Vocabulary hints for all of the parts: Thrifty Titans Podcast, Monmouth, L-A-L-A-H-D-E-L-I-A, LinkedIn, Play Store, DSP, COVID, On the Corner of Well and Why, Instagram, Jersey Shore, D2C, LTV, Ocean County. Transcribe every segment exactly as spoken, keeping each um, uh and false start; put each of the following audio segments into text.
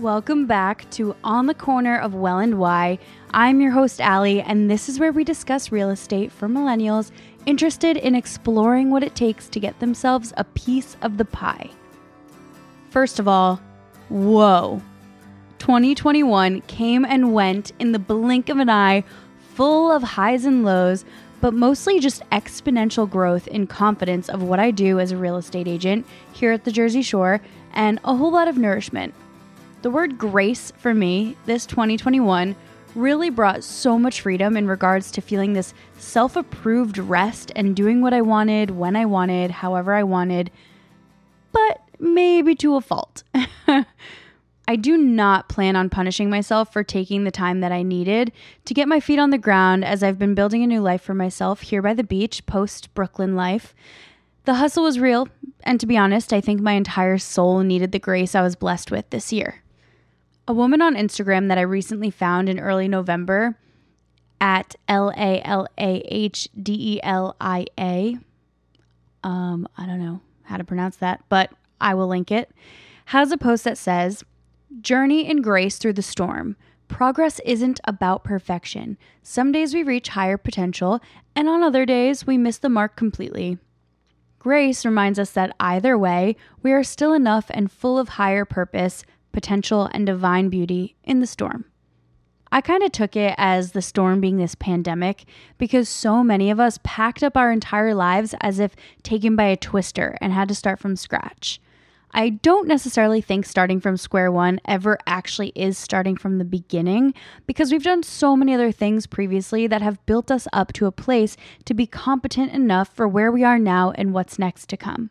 Welcome back to On the Corner of Well and Why. I'm your host, Allie, and this is where we discuss real estate for millennials interested in exploring what it takes to get themselves a piece of the pie. First of all, whoa. twenty twenty-one came and went in the blink of an eye, full of highs and lows, but mostly just exponential growth in confidence of what I do as a real estate agent here at the Jersey Shore and a whole lot of nourishment. The word grace for me this twenty twenty-one really brought so much freedom in regards to feeling this self-approved rest and doing what I wanted, when I wanted, however I wanted, but maybe to a fault. I do not plan on punishing myself for taking the time that I needed to get my feet on the ground as I've been building a new life for myself here by the beach post-Brooklyn life. The hustle was real, and to be honest, I think my entire soul needed the grace I was blessed with this year. A woman on Instagram that I recently found in early November at L A L A H D E L I A, um, I don't know how to pronounce that, but I will link it, has a post that says, "Journey in grace through the storm. Progress isn't about perfection. Some days we reach higher potential, and on other days we miss the mark completely. Grace reminds us that either way, we are still enough and full of higher purpose, potential, and divine beauty in the storm." I kind of took it as the storm being this pandemic because so many of us packed up our entire lives as if taken by a twister and had to start from scratch. I don't necessarily think starting from square one ever actually is starting from the beginning because we've done so many other things previously that have built us up to a place to be competent enough for where we are now and what's next to come.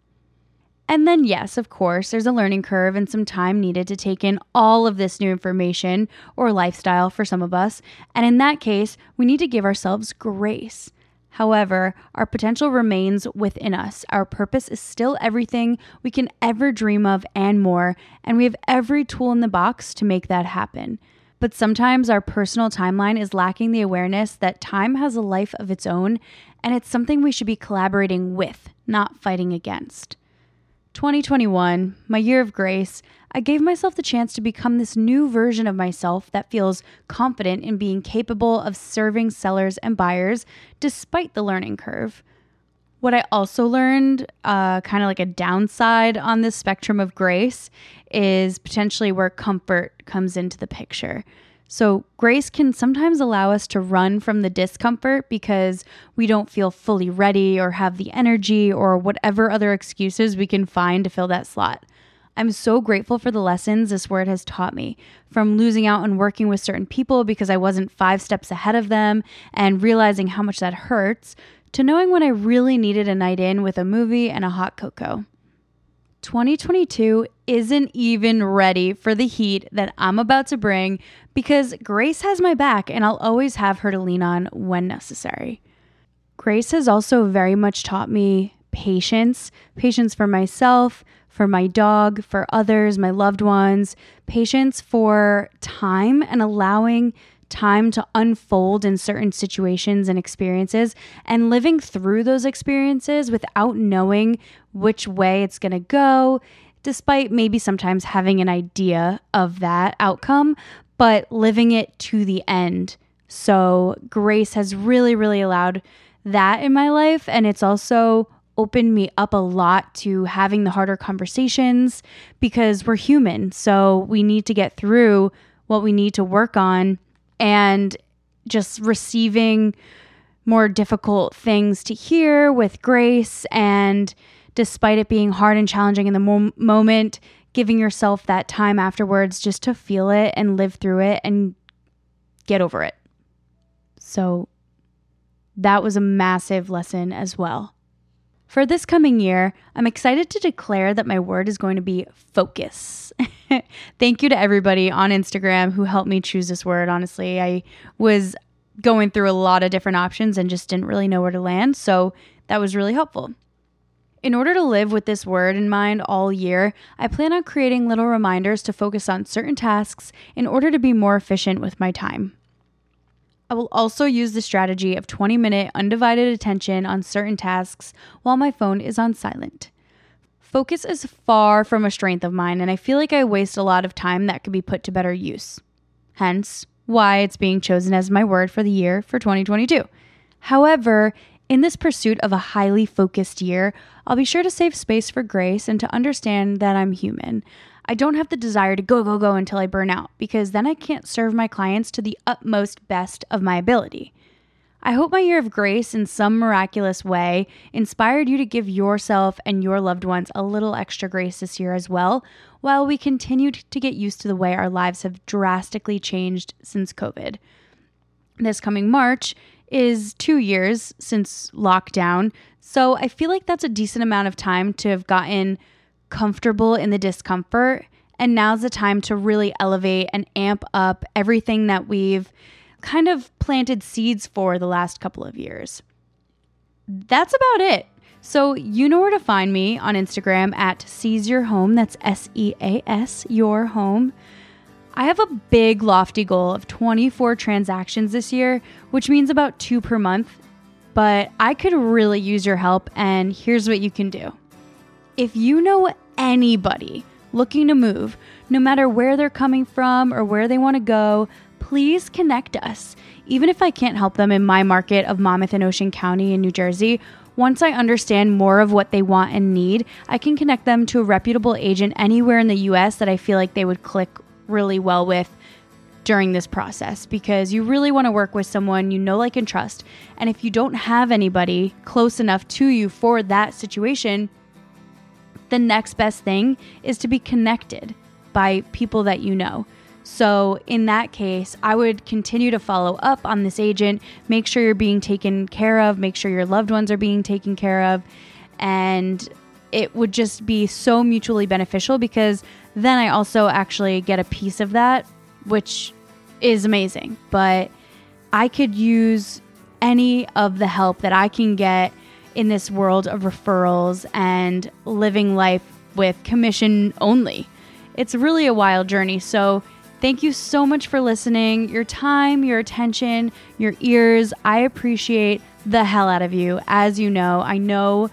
And then yes, of course, there's a learning curve and some time needed to take in all of this new information or lifestyle for some of us. And in that case, we need to give ourselves grace. However, our potential remains within us. Our purpose is still everything we can ever dream of and more, and we have every tool in the box to make that happen. But sometimes our personal timeline is lacking the awareness that time has a life of its own, and it's something we should be collaborating with, not fighting against. twenty twenty-one, my year of grace, I gave myself the chance to become this new version of myself that feels confident in being capable of serving sellers and buyers despite the learning curve. What I also learned, uh, kind of like a downside on this spectrum of grace, is potentially where comfort comes into the picture. So grace can sometimes allow us to run from the discomfort because we don't feel fully ready or have the energy or whatever other excuses we can find to fill that slot. I'm so grateful for the lessons this word has taught me, from losing out on working with certain people because I wasn't five steps ahead of them and realizing how much that hurts, to knowing when I really needed a night in with a movie and a hot cocoa. twenty twenty-two isn't even ready for the heat that I'm about to bring because Grace has my back and I'll always have her to lean on when necessary. Grace has also very much taught me patience, patience for myself, for my dog, for others, my loved ones, patience for time and allowing time to unfold in certain situations and experiences and living through those experiences without knowing which way it's going to go, despite maybe sometimes having an idea of that outcome, but living it to the end. So grace has really, really allowed that in my life. And it's also opened me up a lot to having the harder conversations because we're human. So we need to get through what we need to work on. And just receiving more difficult things to hear with grace, and despite it being hard and challenging in the mom- moment, giving yourself that time afterwards just to feel it and live through it and get over it. So that was a massive lesson as well. For this coming year, I'm excited to declare that my word is going to be focus. Thank you to everybody on Instagram who helped me choose this word. Honestly, I was going through a lot of different options and just didn't really know where to land. So that was really helpful. In order to live with this word in mind all year, I plan on creating little reminders to focus on certain tasks in order to be more efficient with my time. I will also use the strategy of twenty-minute undivided attention on certain tasks while my phone is on silent. Focus is far from a strength of mine, and I feel like I waste a lot of time that could be put to better use. Hence, why it's being chosen as my word for the year for twenty twenty-two. However, in this pursuit of a highly focused year, I'll be sure to save space for grace and to understand that I'm human. I don't have the desire to go, go, go until I burn out, because then I can't serve my clients to the utmost best of my ability. I hope my year of grace in some miraculous way inspired you to give yourself and your loved ones a little extra grace this year as well, while we continued to get used to the way our lives have drastically changed since COVID. This coming March is two years since lockdown, so I feel like that's a decent amount of time to have gotten comfortable in the discomfort, and now's the time to really elevate and amp up everything that we've kind of planted seeds for the last couple of years. That's about it. So you know where to find me on Instagram at Seize Your Home. That's S E A S, your home. I have a big lofty goal of twenty-four transactions this year, which means about two per month, but I could really use your help, and here's what you can do. If you know anybody looking to move, no matter where they're coming from or where they want to go, please connect us. Even if I can't help them in my market of Monmouth and Ocean County in New Jersey, once I understand more of what they want and need, I can connect them to a reputable agent anywhere in the U S that I feel like they would click really well with during this process, because you really want to work with someone you know, like, and trust. And if you don't have anybody close enough to you for that situation, the next best thing is to be connected by people that you know. So in that case, I would continue to follow up on this agent, make sure you're being taken care of, make sure your loved ones are being taken care of. And it would just be so mutually beneficial, because then I also actually get a piece of that, which is amazing. But I could use any of the help that I can get in this world of referrals and living life with commission only. It's really a wild journey. So thank you so much for listening. Your time, your attention, your ears. I appreciate the hell out of you. As you know, I know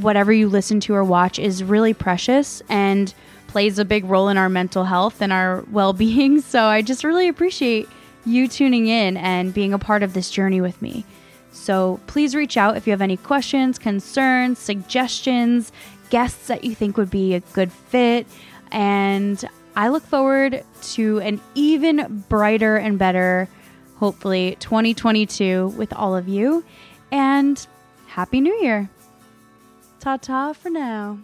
whatever you listen to or watch is really precious and plays a big role in our mental health and our well-being. So I just really appreciate you tuning in and being a part of this journey with me. So please reach out if you have any questions, concerns, suggestions, guests that you think would be a good fit. And I look forward to an even brighter and better, hopefully, twenty twenty-two with all of you. And Happy New Year. Ta-ta for now.